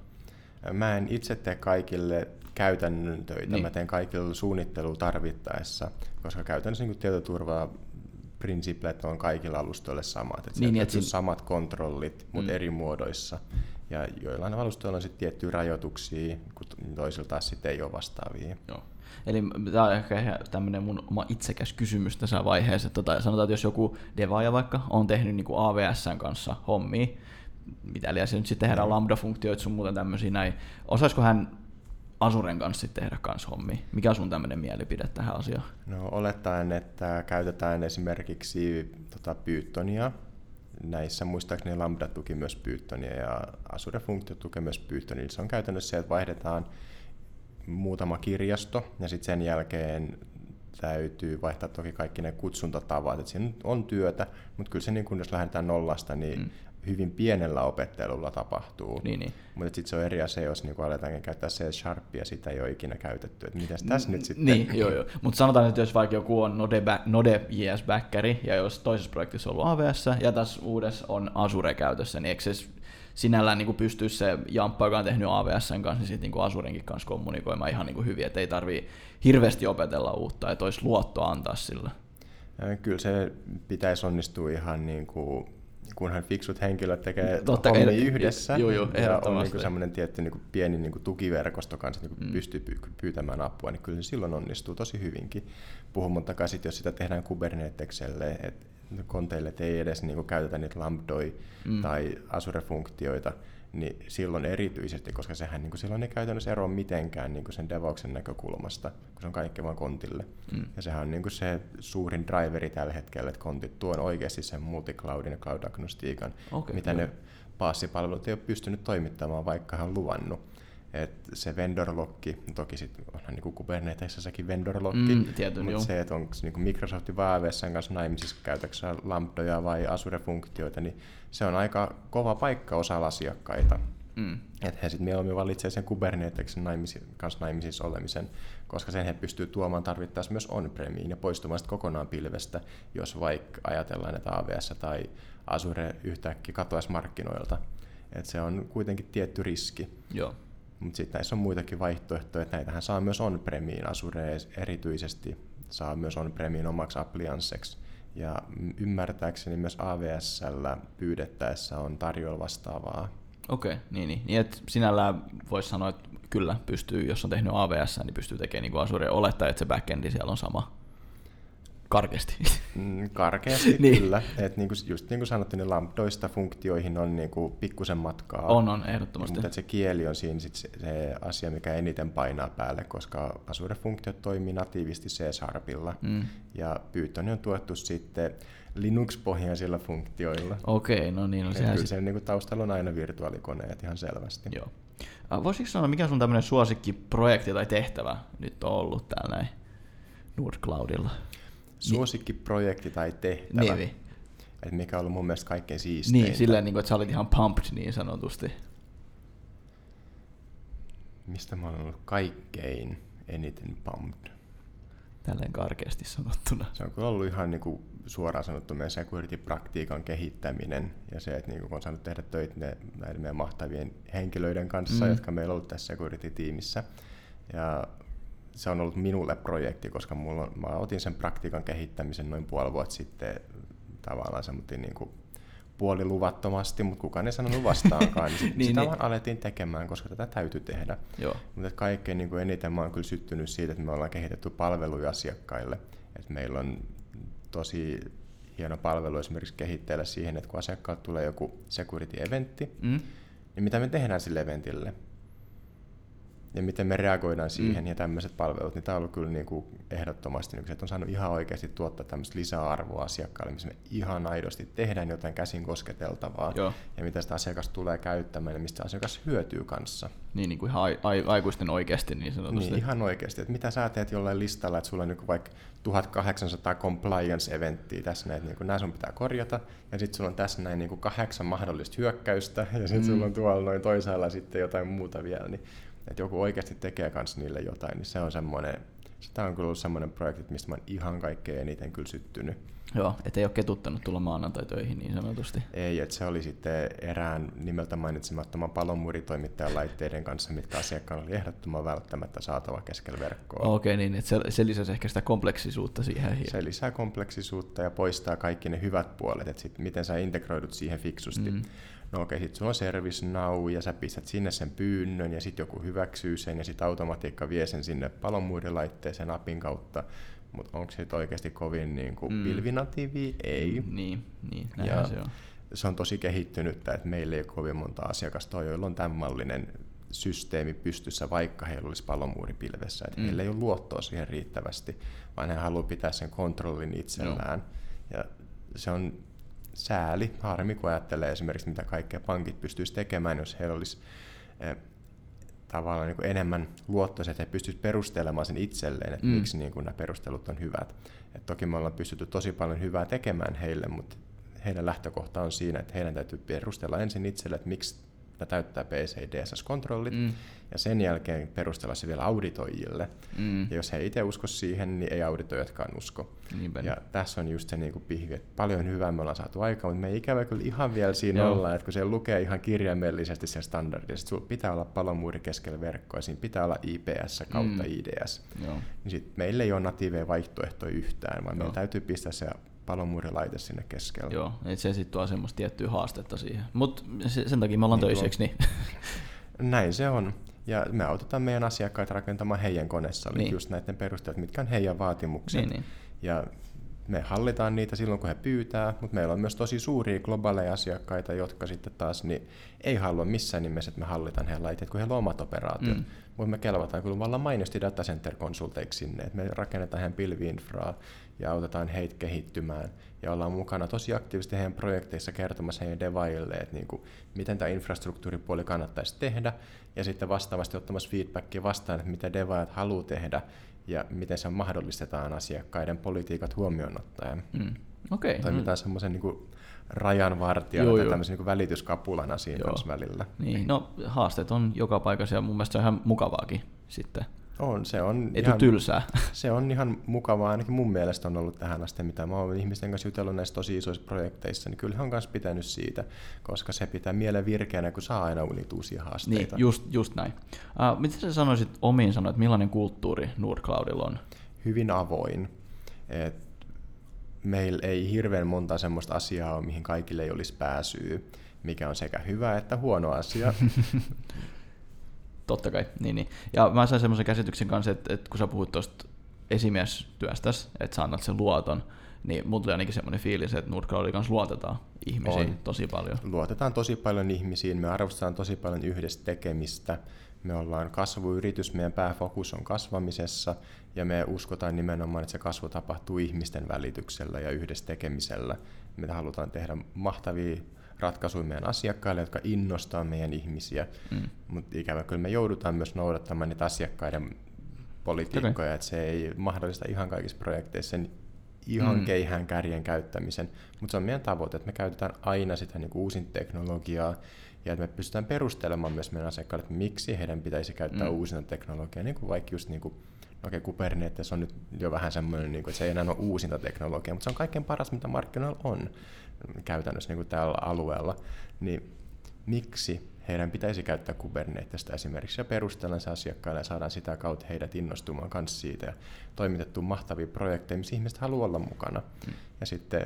Mä en itse tee kaikille käytännön töitä, niin. Mä teen kaikille suunnittelua tarvittaessa, koska käytännössä niin tietoturvaa prinsiplet on kaikilla alustoilla samat. Et niin, että samat kontrollit, mutta eri muodoissa. Ja joillain alustoilla on sitten tiettyjä rajoituksia, kun toisilla taas sitten ei ole vastaavia. Joo. Eli tämä on ehkä tämmöinen mun oma itsekäs kysymys tässä vaiheessa. Sanotaan, että jos joku devaaja vaikka on tehnyt niin kuin AWS:n kanssa hommia, mitä liian se nyt sitten tehdään, lambda-funktioita sun muuten tämmöisiä näin, osaisiko hän Azuren kanssa tehdä kans hommia? Mikä on sun tämmöinen mielipide tähän asiaan? No olettaen, että käytetään esimerkiksi Pythonia. Näissä muistaakseni Lambda tuki myös Pythonia ja Azure-funktio tukee myös Pythonia. Se on käytännössä se, että vaihdetaan muutama kirjasto ja sitten sen jälkeen täytyy vaihtaa toki kaikki ne kutsuntatavat. Et siinä on työtä, mutta kyllä se niin kun jos lähdetään nollasta, niin hyvin pienellä opettelulla tapahtuu. Niin. Mutta sitten se on eri asia, jos niinku aletaankin käyttää C-sharpia, sitä ei ole ikinä käytetty. Et mitäs tässä nyt sitten? Niin, joo. Mutta sanotaan, että jos vaikka joku on Node.js-backeri, ja jos toisessa projektissa on ollut AWS, ja tässä uudessa on Azure käytössä, niin eikö se sinällään niinku pystyisi se jamppa, joka on tehnyt AWS:n kanssa, niin sitten niinku Azurenkin kanssa kommunikoimaan ihan niinku hyvin, että ei tarvitse hirveästi opetella uutta, että olisi luottoa antaa sillä? Kyllä se pitäisi onnistua ihan niinku kunhan fiksut henkilöt tekee hommia yhdessä, ja on niinku semmoinen tietty niinku pieni niinku tukiverkosto kanssa, niinku pystyy pyytämään apua, niin kyllä se silloin onnistuu tosi hyvinkin. Puhumattakaan sitten, jos sitä tehdään Kuberneteselle, että konteille et ei edes niinku käytetä niitä lambdoja tai Azure-funktioita, niin silloin erityisesti, koska sehän niin kuin, silloin ei käytännössä eroa mitenkään niin kuin sen devauksen näkökulmasta, kun se on kaikki vaan kontille. Ja sehän on niin kuin se suurin driveri tällä hetkellä, että kontit tuon oikeasti sen multicloudin ja cloud-agnostiikan, mitä ne paassipalvelut ei ole pystynyt toimittamaan, vaikka hän on luvannut. Että se vendor-lokki, toki sitten onhan niin Kubernetesissä sekin vendor-lokki, mutta se, että onko niin Microsoftin vai AWS:n kanssa naimisissa, käytäksä lambdoja vai Azure-funktioita, niin se on aika kova paikka osalla asiakkaita. Että he sitten mieluummin valitsee sen Kubernetesin kanssa naimisissa olemisen, koska sen he pystyy tuomaan tarvittaessa myös on-premiin ja poistumaan sitten kokonaan pilvestä, jos vaikka ajatellaan, että AWS tai Azure yhtäkkiä katoaisi markkinoilta. Että se on kuitenkin tietty riski. Joo. Mutta sitten näissä on muitakin vaihtoehtoja, että näitähän saa myös on-premiin. Azure erityisesti saa myös on-premiin omaksi appliansseksi. Ja ymmärtääkseni myös AWS:llä pyydettäessä on tarjolla vastaavaa. Okei, niin. Et sinällään voisi sanoa, että kyllä pystyy, jos on tehnyt AWS, niin pystyy tekemään niin kuin Azure, olettaa, että se backendi siellä on sama. Karkeasti. Karkeasti, niin. Kyllä. Et niinku, just niin kuin sanottiin, niin lambdoista funktioihin on niinku pikkusen matkaa. On, ehdottomasti. Mutta se kieli on siinä sit se asia, mikä eniten painaa päälle, koska Azure-funktiot toimii natiivisti C-sharpilla. Ja Python on tuettu sitten Linux-pohjaisilla funktioilla. Okei, no niin. No sehän kyllä siellä niinku taustalla on aina virtuaalikoneet ihan selvästi. Joo. Voisitko sanoa, mikä sun tämmöinen suosikkiprojekti tai tehtävä nyt on ollut täällä näin Nordcloudilla? Suosikkiprojekti tai tehtävä, että mikä on ollut mun mielestä kaikkein siisteintä. Niin, silleen, että sä olit ihan pumped niin sanotusti. Mistä mä olen ollut kaikkein eniten pumped? Tälleen karkeasti sanottuna. Se on kyllä ollut ihan niin kuin suoraan sanottu meidän security-praktiikan kehittäminen ja se, että niin kuin on saanut tehdä töitä näiden meidän mahtavien henkilöiden kanssa, jotka meillä on ollut tässä security-tiimissä. Ja se on ollut minulle projekti, koska mä otin sen praktiikan kehittämisen noin puoli vuotta sitten tavallaan semmoinen niin puoliluvattomasti, mutta kukaan ei sanonut vastaankaan. Niin sitä vaan alettiin tekemään, koska tätä täytyy tehdä. Joo. Mutta kaikkein niin kuin eniten mä oon kyllä syttynyt siitä, että me ollaan kehitetty palveluja asiakkaille. Et meillä on tosi hieno palvelu esimerkiksi kehitteillä siihen, että kun asiakkaat tulee joku security-eventti, niin mitä me tehdään sille eventille? Ja miten me reagoidaan siihen ja tämmöiset palvelut, niin tämä on ollut kyllä niin kuin ehdottomasti, niin kuin, että on saanut ihan oikeasti tuottaa tämmöistä lisäarvoa asiakkaalle, missä me ihan aidosti tehdään jotain käsin kosketeltavaa. Joo. Ja mitä sitä asiakas tulee käyttämään ja mistä asiakas hyötyy kanssa. Niin kuin ihan aikuisten oikeasti niin sanotusti. Niin, ihan oikeasti. Että mitä sä teet jollain listalla, että sulla on niin vaikka 1800 compliance-eventtiä tässä näin, niin nämä sun pitää korjata, ja sitten sulla on tässä näin niin 8 mahdollista hyökkäystä, ja sitten sulla on tuolla noin toisaalla sitten jotain muuta vielä, niin että joku oikeasti tekee kans niille jotain, niin se on semmoinen Tämä on kyllä ollut semmoinen projekti, mistä mä oon ihan kaikkein eniten kyllä syttynyt. Joo, ettei ole ketuttanut tulla maanantai töihin niin sanotusti. Ei, että se oli sitten erään nimeltä mainitsemattoman palomuuritoimittajan laitteiden kanssa, mitkä asiakkaan oli ehdottoman välttämättä saatava keskellä verkkoa. Okei, niin että se lisäsi ehkä sitä kompleksisuutta siihen. Se lisää kompleksisuutta ja poistaa kaikki ne hyvät puolet, että sit miten sä integroidut siihen fiksusti. Mm. No okei, sit sulla on ServiceNow ja sä pistät sinne sen pyynnön ja sit joku hyväksyy sen ja sit automatiikka vie sen sinne palomuurilaitteeseen APIn kautta. Mutta onko se oikeasti kovin niinku pilvinatiivia? Ei. Niin, näinhän se on. Se on tosi kehittynyttä, että meillä ei ole kovin monta asiakasta, joilla on tämän mallinen systeemi pystyssä, vaikka heillä olisi palomuuripilvessä. Et heillä ei ole luottoa siihen riittävästi, vaan he haluaa pitää sen kontrollin itsellään. No. Ja se on sääli, harmi, kun ajattelee esimerkiksi, mitä kaikkea pankit pystyisi tekemään, jos heillä olisi tavallaan niin enemmän luottoisia, että he pystyisivät perustelemaan sen itselleen, että miksi niin nämä perustelut on hyvät. Et toki me ollaan pystytty tosi paljon hyvää tekemään heille, mutta heidän lähtökohta on siinä, että heidän täytyy perustella ensin itselle, että miksi tämä täyttää PCI-DSS-kontrollit, ja sen jälkeen perustella se vielä auditoijille. Ja jos he ei itse usko siihen, niin ei auditoijatkaan usko. Ja tässä on just se niin kuin pihvi, että paljon hyvää me ollaan saatu aikaan, mutta me ei ikävä kyllä ihan vielä siinä olla, että kun se lukee ihan kirjaimellisesti se standardi, että sulla pitää olla palomuuri keskellä verkkoa, siinä pitää olla IPS kautta IDS. Niin sit meillä ei ole natiiveja vaihtoehtoja yhtään, vaan meidän täytyy pistää se palomuurilaite sinne keskellä. Joo, et se sitten tuo semmoista tiettyä haastetta siihen. Mutta sen takia me ollaan niin töiseksi. Niin. Näin se on. Ja me autetaan meidän asiakkaita rakentamaan heidän konessaan just näiden perusteet, mitkä on heidän vaatimukset. Niin. Ja me hallitaan niitä silloin, kun he pyytää, mutta meillä on myös tosi suuria globaaleja asiakkaita, jotka sitten taas niin ei halua missään nimessä, että me hallitaan heidän laitteet, kun heillä on omat operaatiot. Mutta me kelvataan kyllä vallan mainosti datacenter-konsulteiksi sinne, että me rakennetaan heidän pilvi-infraa ja autetaan heitä kehittymään ja ollaan mukana tosi aktiivisesti heidän projekteissa kertomassa heidän devaille, että niin kuin, miten tämä infrastruktuuripuoli kannattaisi tehdä ja sitten vastaavasti ottamassa feedbackia vastaan, että mitä devaajat haluaa tehdä ja miten se mahdollistetaan asiakkaiden politiikat huomioon ottaen. Okay. Toimitaan semmoisen niin kuin rajanvartijana tai tämmöisen niin kuin välityskapulana siinä kanssa välillä. Niin. No, haasteet on joka paikassa ja mun mielestä se on ihan mukavaakin sitten. On, se on ihan tylsää. Se on ihan mukavaa, ainakin mun mielestä on ollut tähän asti, mitä mä oon ihmisten kanssa jutellut näissä tosi isoissa projekteissa, niin kyllä he on myös pitänyt siitä, koska se pitää mielen virkeänä, kun saa aina uusia haasteita. Niin, just näin. Mitä sä sanoisit omiin sanoin, että millainen kulttuuri Nordcloudilla on? Hyvin avoin. Meillä ei hirveän monta semmoista asiaa ole, mihin kaikille ei olisi pääsyä, mikä on sekä hyvä että huono asia. Totta kai, niin. Ja mä sain semmoisen käsityksen kanssa, että kun sä puhut tuosta esimiestyöstäsi, että sä annat sen luoton, niin mun tuli ainakin semmoinen fiilis, että Nordcloudilla kanssa luotetaan ihmisiin tosi paljon. Luotetaan tosi paljon ihmisiin, me arvostetaan tosi paljon yhdessä tekemistä, me ollaan kasvuyritys, meidän pääfokus on kasvamisessa ja me uskotaan nimenomaan, että se kasvu tapahtuu ihmisten välityksellä ja yhdessä tekemisellä. Me halutaan tehdä mahtavia ratkaisuja meidän asiakkaille, jotka innostaa meidän ihmisiä, mutta ikävä kyllä me joudutaan myös noudattamaan niitä asiakkaiden politiikkoja, että se ei mahdollista ihan kaikissa projekteissa sen ihan keihään kärjen käyttämisen, mutta se on meidän tavoite, että me käytetään aina sitä niin kuin uusin teknologiaa ja että me pystytään perustelemaan myös meidän asiakkaille, että miksi heidän pitäisi käyttää uusinta teknologiaa, niin kuin vaikka just niin kuin Kubernetes on nyt jo vähän semmoinen, että se ei enää ole uusinta teknologiaa, mutta se on kaikkein paras, mitä markkinoilla on käytännössä tällä alueella. Niin miksi heidän pitäisi käyttää Kubernetesta esimerkiksi ja perustellaan se asiakkaille ja saadaan sitä kautta heidät innostumaan kanssa siitä ja toimitettu mahtavia projekteja, missä ihmiset haluaa olla mukana. Ja sitten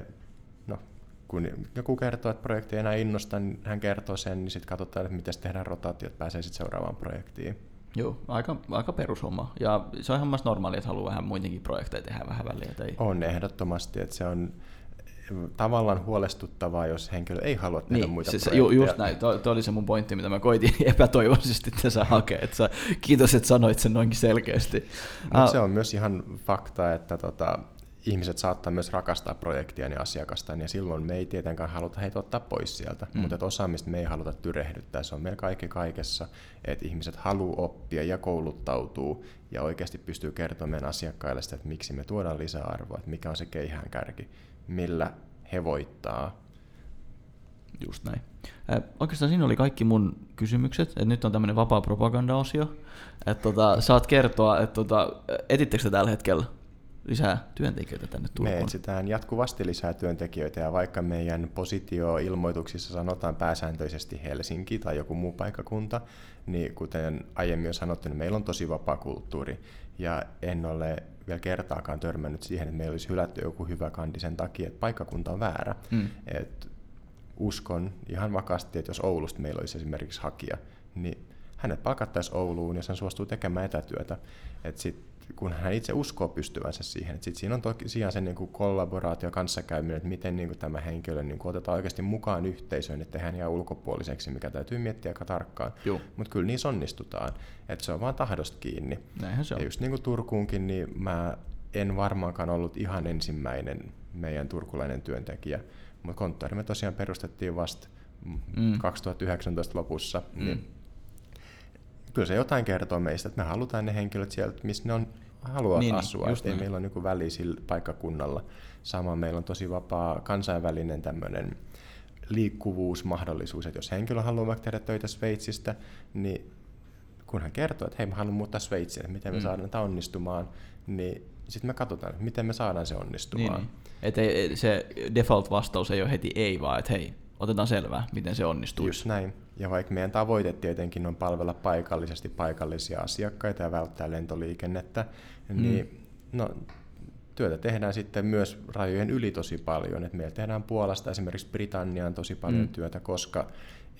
kun joku kertoo, että projekti ei enää innosta, niin hän kertoo sen, niin sitten katsotaan, että miten tehdään rotaatiot, pääsee sitten seuraavaan projektiin. Joo, aika perushomma. Ja se on ihan normaalia, että haluaa vähän muidenkin projekteja tehdä vähän väliä. Tai on ehdottomasti, että se on tavallaan huolestuttavaa, jos henkilö ei halua tehdä muita projekteja. Just näin, tuo oli se mun pointti, mitä mä koitin epätoivoisesti tässä hakea. Että kiitos, että sanoit sen noinkin selkeästi. Mutta se on myös ihan fakta, että ihmiset saattaa myös rakastaa projektiaan ja asiakastaan, ja silloin me ei tietenkään haluta heitä ottaa pois sieltä, mutta osaamista me ei haluta tyrehdyttää. Se on meillä kaikessa, että ihmiset haluaa oppia ja kouluttautuu, ja oikeasti pystyy kertomaan meidän asiakkaille sitä, että miksi me tuodaan lisäarvoa, että mikä on se keihäänkärki, millä he voittaa. Just näin. Oikeastaan siinä oli kaikki mun kysymykset. Et nyt on tämmöinen vapaa propaganda-osio. Saat kertoa, että etittekö te tällä hetkellä lisää työntekijöitä tänne Turkuun? Me etsitään jatkuvasti lisää työntekijöitä, ja vaikka meidän positioilmoituksissa sanotaan pääsääntöisesti Helsinki tai joku muu paikkakunta, niin kuten aiemmin on sanottu, niin meillä on tosi vapaa kulttuuri. Ja en ole vielä kertaakaan törmännyt siihen, että meillä olisi hylätty joku hyvä kandi sen takia, että paikkakunta on väärä. Mm. Uskon ihan vakaasti, että jos Oulusta meillä olisi esimerkiksi hakija, niin hänet palkattaisiin Ouluun, jos hän suostuu tekemään etätyötä. Kun hän itse uskoo pystyvänsä siihen. Sit siinä on toki sijaan se kollaboraatio kanssakäyminen, että miten tämä henkilö otetaan oikeasti mukaan yhteisöön, ettei hän jää ulkopuoliseksi, mikä täytyy miettiä aika tarkkaan. Mutta kyllä niissä onnistutaan. Et se on vaan tahdosta kiinni. Näinhän se on. Ja just niin kuin Turkuunkin, niin mä en varmaankaan ollut ihan ensimmäinen meidän turkulainen työntekijä. Mutta konttori me tosiaan perustettiin vasta 2019 lopussa. Niin kyllä se jotain kertoo meistä, että me halutaan ne henkilöt sieltä, missä ne on, haluaa asua. Ei meillä ole väliä sillä paikkakunnalla. Sama meillä on tosi vapaa kansainvälinen tämmöinen liikkuvuusmahdollisuus. Että jos henkilö haluaa vaikka tehdä töitä Sveitsistä, niin kun hän kertoo, että hei, mä haluan muuttaa Sveitsiin, että miten me saadaan tämä onnistumaan, niin sitten me katsotaan, että miten me saadaan se onnistumaan. Niin. Että se default-vastaus ei ole heti ei, vaan että hei, otetaan selvää, miten se onnistuu. Just näin. Ja vaikka meidän tavoite tietenkin on palvella paikallisesti paikallisia asiakkaita ja välttää lentoliikennettä, niin työtä tehdään sitten myös rajojen yli tosi paljon. Et meillä tehdään Puolasta esimerkiksi Britanniaan tosi paljon työtä, koska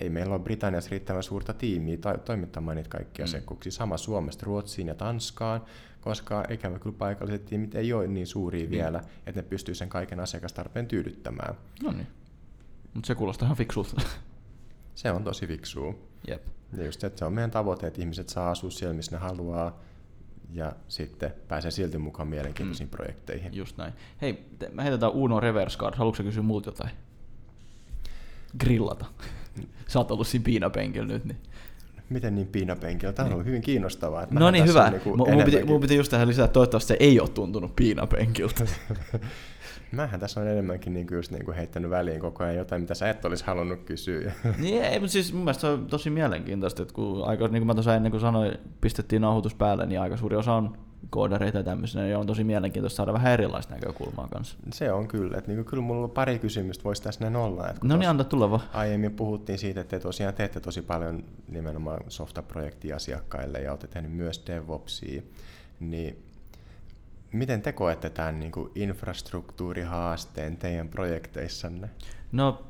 ei meillä ole Britanniassa riittävän suurta tiimiä toimittamaan niitä kaikkia asiakkuuksia. Sama Suomesta Ruotsiin ja Tanskaan, koska ikävä kyllä paikalliset tiimit ei ole niin suuria vielä, että ne pystyy sen kaiken asiakastarpeen tyydyttämään. No niin. Mutta se kuulostaa ihan fiksulta. Se on tosi fiksua. Jep. Ja just se, että se on meidän tavoite, että ihmiset saa asua siellä, missä ne haluaa, ja sitten pääsee silti mukaan mielenkiintoisiin projekteihin. Just näin. Hei, mä heitetään Uno reverse card. Haluatko kysyä multa jotain? Grillata. Sä oot ollut siinä piinapenkillä nyt. Niin. Miten niin piinapenkillä? Tämä on ollut hyvin kiinnostavaa. No niin, hyvä. Mun piti just tähän lisätä, toivottavasti se ei ole tuntunut piinapenkiltä. Mähän tässä on enemmänkin just heittänyt väliin koko ajan jotain, mitä sä et olisi halunnut kysyä. Niin ei, mutta siis mun mielestä se on tosi mielenkiintoista, että kun aika, niin kuin mä tuossa ennen kuin sanoin, pistettiin nauhoitus päälle, niin aika suuri osa on koodareita ja tämmöisenä, ja on tosi mielenkiintoista saada vähän erilaista näkökulmaa kanssa. Se on kyllä, että kyllä mulla on pari kysymystä, voisi tässä näin olla. No niin, anta tulla vaan. Aiemmin puhuttiin siitä, että te tosiaan teette tosi paljon nimenomaan softaprojektia asiakkaille, ja olette tehnyt myös DevOpsia, niin miten te koette tämän infrastruktuurihaasteen teidän projekteissanne? No,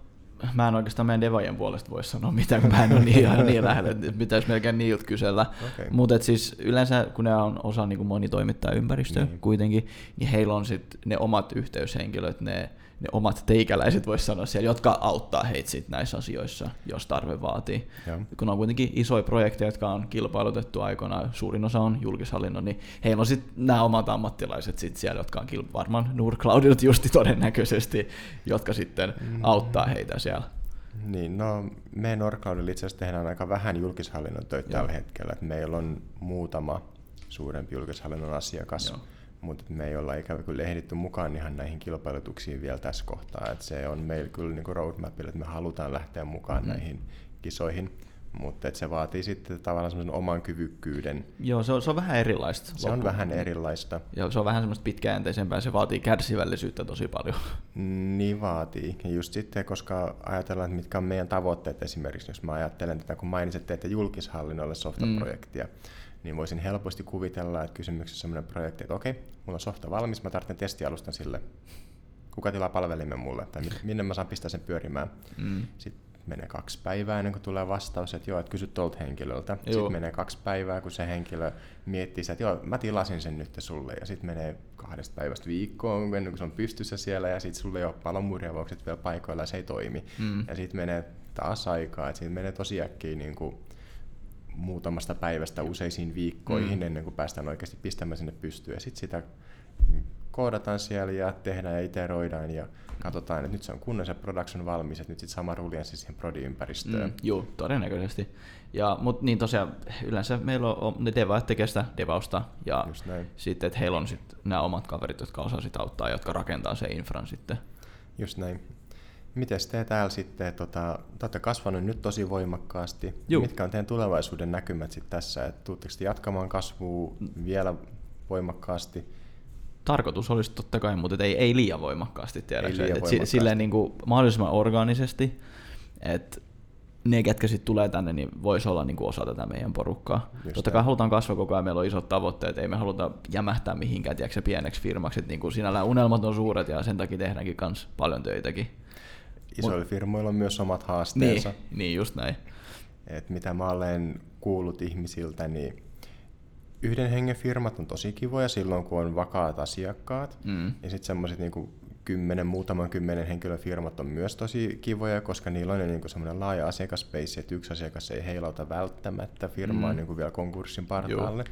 mä en oikeastaan meidän devajan puolesta voi sanoa mitään, kun mä en ole niin lähellä, että pitäisi melkein niiltä kysellä. Okay. Mutta siis yleensä, kun ne on osa monitoimittaa ympäristöä kuitenkin, niin heillä on sitten ne omat yhteyshenkilöt, ne omat teikäläiset, voisi sanoa siellä, jotka auttaa heitä sit näissä asioissa, jos tarve vaatii. Ja. Kun on kuitenkin isoja projekteja, jotka on kilpailutettu aikoinaan, suurin osa on julkishallinnon, niin heillä on sitten nämä omat ammattilaiset sit siellä, jotka on varmaan Nordcloudilta justi todennäköisesti, jotka sitten auttaa heitä siellä. Niin, no me Nordcloudilla itse asiassa tehdään aika vähän julkishallinnon töitä tällä hetkellä. Et meillä on muutama suurempi julkishallinnon asiakas. Joo. Mutta me ei olla ikävä kyllä ehditty mukaan ihan näihin kilpailutuksiin vielä tässä kohtaa. Et se on meillä kyllä roadmapilla, että me halutaan lähteä mukaan näihin kisoihin, mutta se vaatii sitten tavallaan semmoisen oman kyvykkyyden. Joo, se on vähän erilaista. Se on vähän erilaista. Joo, se on vähän semmoista pitkäjänteisempää, se vaatii kärsivällisyyttä tosi paljon. Niin vaatii. Ja just sitten, koska ajatellaan, että mitkä on meidän tavoitteet esimerkiksi, jos mä ajattelen tätä, kun mainitset, että teette julkishallinnolle softaprojektia, niin voisin helposti kuvitella, että kysymyksessä on sellainen projekti, että okei, mulla on softa valmis, mä tarvitsen testialustan sille. Kuka tilaa palvelimen mulle? Tai minne mä saan pistää sen pyörimään? Sitten menee 2 päivää ennen kuin tulee vastaus, että joo, että kysy tuolta henkilöltä. Joo. Sitten menee 2 päivää, kun se henkilö miettii sitä, että joo, mä tilasin sen nyt sulle. Ja sitten menee 2 päivästä viikkoon, ennen kuin se on pystyssä siellä, ja sitten sulle ei ole palomurjavaukset vielä paikoilla, ja se ei toimi. Ja sitten menee taas aikaa, että siitä menee tosi äkkiä muutamasta päivästä useisiin viikkoihin ennen kuin päästään oikeasti pistämään sinne pystyyn. Ja sitten sitä koodataan siellä ja tehdään ja iteroidaan ja katsotaan, että nyt se on kunnon se production valmis, että nyt sitten sama ruljanssi siihen prodi-ympäristöön. Joo, todennäköisesti. Mutta niin tosiaan yleensä meillä on ne devaat tekee sitä devausta ja sitten, että heillä on sitten nämä omat kaverit, jotka osaa sitten auttaa, jotka rakentaa sen infran sitten. Just näin. Mites te täällä sitten, te olette kasvanut nyt tosi voimakkaasti. Juh. Mitkä on teidän tulevaisuuden näkymät sitten tässä? Et tuutteko te jatkamaan kasvua vielä voimakkaasti? Tarkoitus olisi totta kai, mutta ei liian voimakkaasti tiedäkseni. Silleen niin kuin mahdollisimman orgaanisesti, että ne, ketkä sitten tulee tänne, niin voisi olla niin kuin osa tätä meidän porukkaa. Just totta kai halutaan kasvaa koko ajan, meillä on isot tavoitteet, ei me haluta jämähtää mihinkään tiedätkö, pieneksi firmaksi. Niin kuin sinällään unelmat on suuret ja sen takia tehdäänkin kans paljon töitäkin. Isoilla firmoilla on myös omat haasteensa. Niin just näin. Et mitä mä olen kuullut ihmisiltä, niin yhden hengen firmat on tosi kivoja silloin, kun on vakaat asiakkaat. Ja sitten semmoiset niinku muutaman kymmenen henkilön firmat on myös tosi kivoja, koska niillä on niinku semmoinen laaja asiakaspeissi, että yksi asiakas ei heilauta välttämättä firmaa niinku vielä konkurssin partaalle.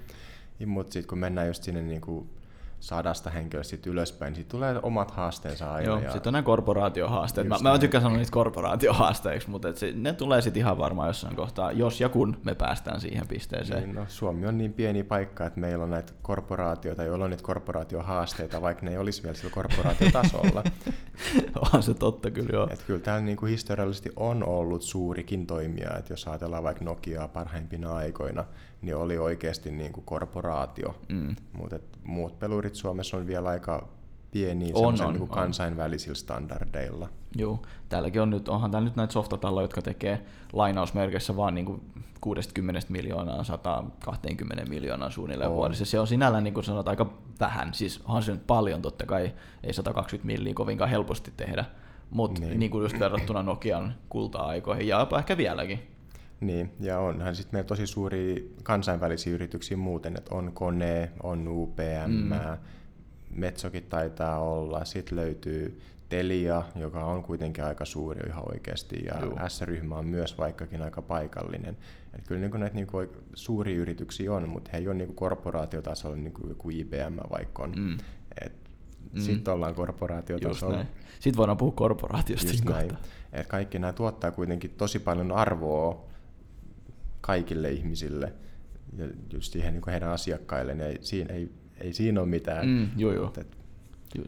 Mutta sitten kun mennään just sinne niinku 100 henkilöstä ylöspäin, niin tulee omat haasteensa aina. Joo, ja sitten on nämä korporaatiohaasteet. Mä tykkään sanoa niitä korporaatiohaasteiksi, mutta ne tulee sitten ihan varmaan jossain kohtaa, jos ja kun me päästään siihen pisteeseen. Niin, no, Suomi on niin pieni paikka, että meillä on näitä korporaatioita, joilla on niitä korporaatiohaasteita, vaikka ne ei olisi vielä sillä korporaatiotasolla. Onhan se totta kyllä joo. Et kyllä täällä niinku historiallisesti on ollut suurikin toimija, että jos ajatellaan vaikka Nokiaa parhaimpina aikoina, niin oli oikeasti niinku korporaatio, mutta muut pelurit Suomessa on vielä aika pieniä niinku kansainvälisillä standardeilla. Joo, täälläkin on nyt, onhan täällä nyt näitä softataloja, jotka tekee lainausmerkeissä vaan niinku 60 miljoonaa, 120 miljoonaa suunnilleen vuodessa. Se on sinällään niin kuin sanot, aika vähän, siis on se nyt paljon totta kai, ei 120 milliä kovinkaan helposti tehdä, mutta niin just verrattuna Nokian kulta-aikoihin ja ehkä vieläkin. Niin, ja onhan sitten meillä tosi suuria kansainvälisiä yrityksiä muuten, että on Kone, on UPM, Metsokin taitaa olla, sitten löytyy Telia, joka on kuitenkin aika suuri ihan oikeasti, ja S-ryhmä on myös vaikkakin aika paikallinen. Et kyllä niinku näitä niinku suuria yrityksiä on, mutta he ei ole niinku korporaatiotasolla niin kuin IBM vaikka on. Sitten ollaan korporaatiotasolla. Sitten voidaan puhua korporaatiosta. Et kaikki nämä tuottaa kuitenkin tosi paljon arvoa kaikille ihmisille ja just siihen niin kuin heidän asiakkaille. Niin ei siinä ole mitään.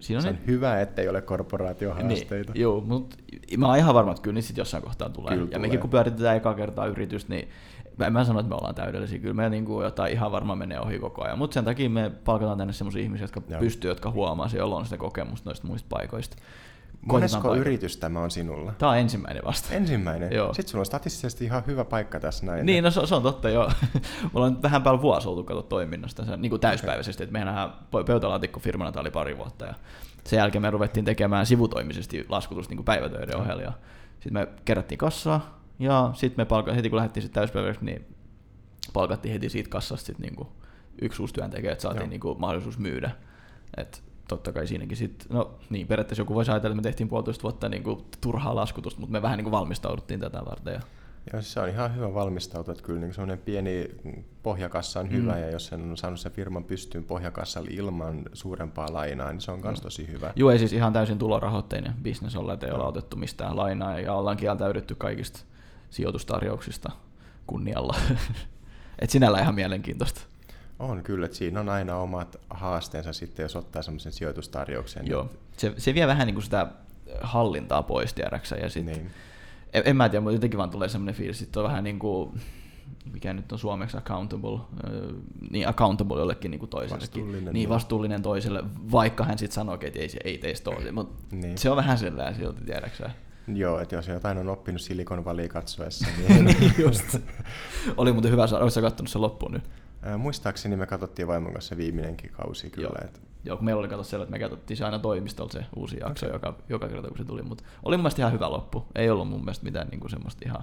Siinä on se on hyvä, ettei ole korporaatiohaasteita. Niin, joo, mutta mä oon ihan varma, että kyllä niitä jossain kohtaa tulee. Kyllä ja tulee. Mekin kun pyöritetään ekaa kertaa yritystä, niin mä en sano, että me ollaan täydellisiä. Kyllä meillä niin kuin jotain ihan varmaan menee ohi koko ajan. Mutta sen takia me palkataan tänne sellaisia ihmisiä, jotka pystyy, jotka huomaa se, jolla on sitä kokemusta noista muista paikoista. Monesko yritys tämä on sinulla? Tämä on ensimmäinen vasta. Ensimmäinen? Joo. Sitten sulla on statistisesti ihan hyvä paikka tässä näin. Niin, no se on totta joo. Mulla on vähän päällä vuosi oltu kato toiminnasta, niin kuin täyspäiväisesti. Okay. Mehän pöytälaatikkofirmana tämä oli 2 vuotta. Ja sen jälkeen me ruvettiin tekemään sivutoimisesti laskutusta niin päivätöiden ohjelja. Sitten me kerättiin kassaa ja sitten me heti kun lähdettiin täyspäiväksi, niin palkattiin heti siitä kassasta sit niin yksi uusi työntekijä, että saatiin niin mahdollisuus myydä. Totta kai siinäkin sitten, periaatteessa joku voisi ajatella, että me tehtiin 1,5 vuotta niin kuin turhaa laskutusta, mutta me vähän niin kuin valmistauduttiin tätä varten. Ja se on ihan hyvä valmistautua, että kyllä niin semmoinen pieni pohjakassa on hyvä, ja jos sen on saanut sen firman pystyyn pohjakassalla ilman suurempaa lainaa, niin se on myös tosi hyvä. Joo, ei siis ihan täysin tulorahoitteinen bisnes olla, että ei olla otettu mistään lainaa, ja ollaan kieltäydytty kaikista sijoitustarjouksista kunnialla. Et sinällään ihan mielenkiintoista. On kyllä, että siinä on aina omat haasteensa sitten, jos ottaa semmoisen sijoitustarjouksen. Joo, se vie vähän niin kuin sitä hallintaa pois, tiedäksä, ja sitten, niin. en mä tiedä, mutta jotenkin vaan tulee semmoinen fiilis, että on vähän niin kuin, mikä nyt on suomeksi accountable jollekin niin kuin toisellekin. Vastuullinen toiselle, vaikka hän sitten sanoo, että ei teistä ole, mutta se on vähän sellainen silti, tiedäksä. Joo, että jos jotain on oppinut Silicon Valley katsoessa, niin just. Oli muuten hyvä, oletko sä kattonut sen loppuun nyt? Muistaakseni me katsottiin vaimon kanssa viimeinenkin kausi kyllä. Joo, kun meillä oli katsottu, että me katsottiin se aina toimistolta se uusi jakso joka kerta, kun se tuli, mutta oli mun mielestä ihan hyvä loppu. Ei ollut mun mielestä mitään niin kuin semmoista ihan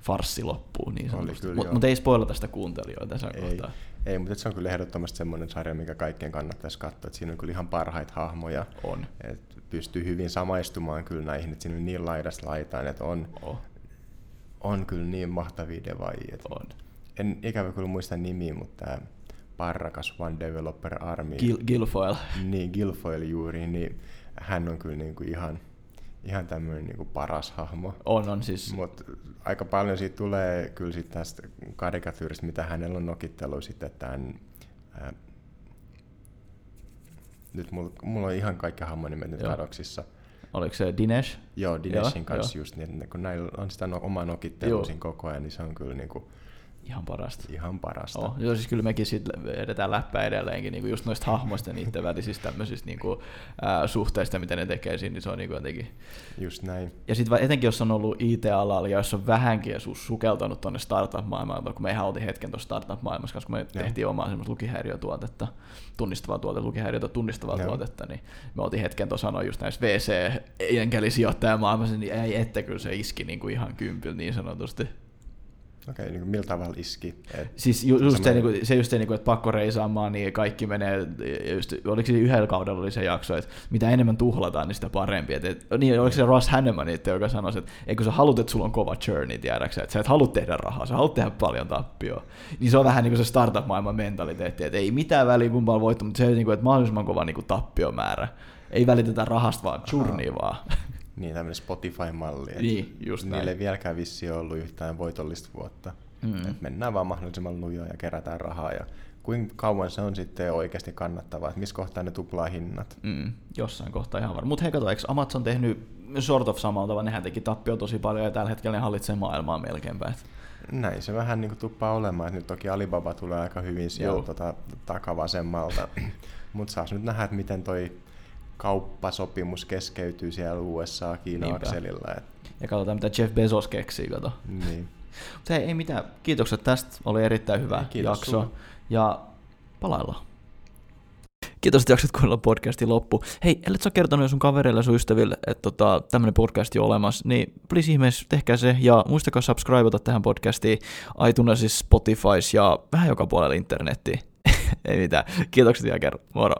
farssiloppua niin sanotusti, mutta ei spoilata sitä kuuntelijoita tässä kohtaa. Ei, mutta se on kyllä ehdottomasti semmoinen sarja, mikä kaikkien kannattaisi katsoa, että siinä on kyllä ihan parhaita hahmoja. On. Et pystyy hyvin samaistumaan kyllä näihin, että siinä on niin laidasta laitaan, että on kyllä niin mahtavia devaajia. On. En ikävä kyllä muista nimiä, mutta tämä parrakas One Developer Army. Guilfoyle. Niin, Guilfoyle juuri, niin hän on kyllä niinku ihan tämmöinen niinku paras hahmo. On siis. Mutta aika paljon siitä tulee kyllä sit tästä karikatyyristä, mitä hänellä on nokittelu sitten tämän. Nyt mulla on ihan kaikki hahmonimet nyt kadoksissa. Oliko se Dinesh? Joo, Dineshin kanssa just niin, kun näillä on sitä omaa nokittelua siinä koko ajan, niin se on kyllä niinku ihan parasta. Ihan parasta. Oh, joo, siis kyllä mekin sit edetään läppää edelleenkin niinku just noista hahmoista ja niiden välisistä tämmöisistä niinku, suhteista, mitä ne tekee siinä, niin se on niinku jotenkin. Just näin. Ja sitten etenkin, jos on ollut IT-alalla ja jos on vähänkin sukeltanut tuonne startup-maailmaan, kun me ihan oltiin hetken tuossa startup-maailmassa, koska me tehtiin omaa semmoista lukihäiriötuotetta, tunnistavaa tuotetta, niin me oltiin hetken tuossa sanoa just näissä VC-jenkelisijoittajamaailmassa, niin ei, että kyllä se iski niinku ihan kympillä niin sanotusti. Okei, niin millä tavalla iski? Siis just se, että pakko reisaamaan, niin kaikki menee, just, oliko se yhdellä kaudella oli se jakso, että mitä enemmän tuhlataan, niin sitä parempi. Niin, oliko se Russ Hanneman, joka sanoi, että eikö sä haluat, että sulla on kova journey, tiedäksä, että sä et halua tehdä rahaa, sä haluat tehdä paljon tappioa. Niin se on vähän niin kuin se startup-maailman mentaliteetti, että ei mitään väliä, kun mä oon voittanut, mutta se on niin kuin, että mahdollisimman kova niin kuin tappiomäärä. Ei välitetä rahasta, vaan journey vaan. Niin, tämmöinen Spotify-malli. Niin, just niille ei vieläkään vissiin ollut yhtään voitollista vuotta. Et mennään vaan mahdollisimman lujaa ja kerätään rahaa. Ja kuinka kauan se on sitten oikeasti kannattavaa? Et missä kohtaa ne tuplaa hinnat? Jossain kohtaa ihan varmaan. Mutta hei, kato, eikö Amazon tehnyt sort of samalta, tavalla? Nehän teki tappio tosi paljon ja tällä hetkellä ne hallitsee maailmaa melkeinpä. Näin se vähän niin kuin tuppaa olemaan. Et nyt toki Alibaba tulee aika hyvin sieltä takavasemmalta. Mutta saas nyt nähdä, että miten toi kauppasopimus keskeytyy siellä USA-Kiina-akselilla. Ja katsotaan, mitä Jeff Bezos keksii. Kato. Niin. Mutta hei, ei mitään. Kiitokset tästä. Oli erittäin hyvä jakso. Sulle. Ja palaillaan. Kiitos, että jaksat kuunnella podcastin loppu. Hei, ellet sä kertonut sun kavereille ja sun ystäville, että tämmönen podcasti on olemassa, niin please ihmeessä tehkää se ja muistakaa subscribeata tähän podcastiin iTunesissa, Spotifys ja vähän joka puolella internettiin. Ei mitään. Kiitokset vielä kerran. Moro.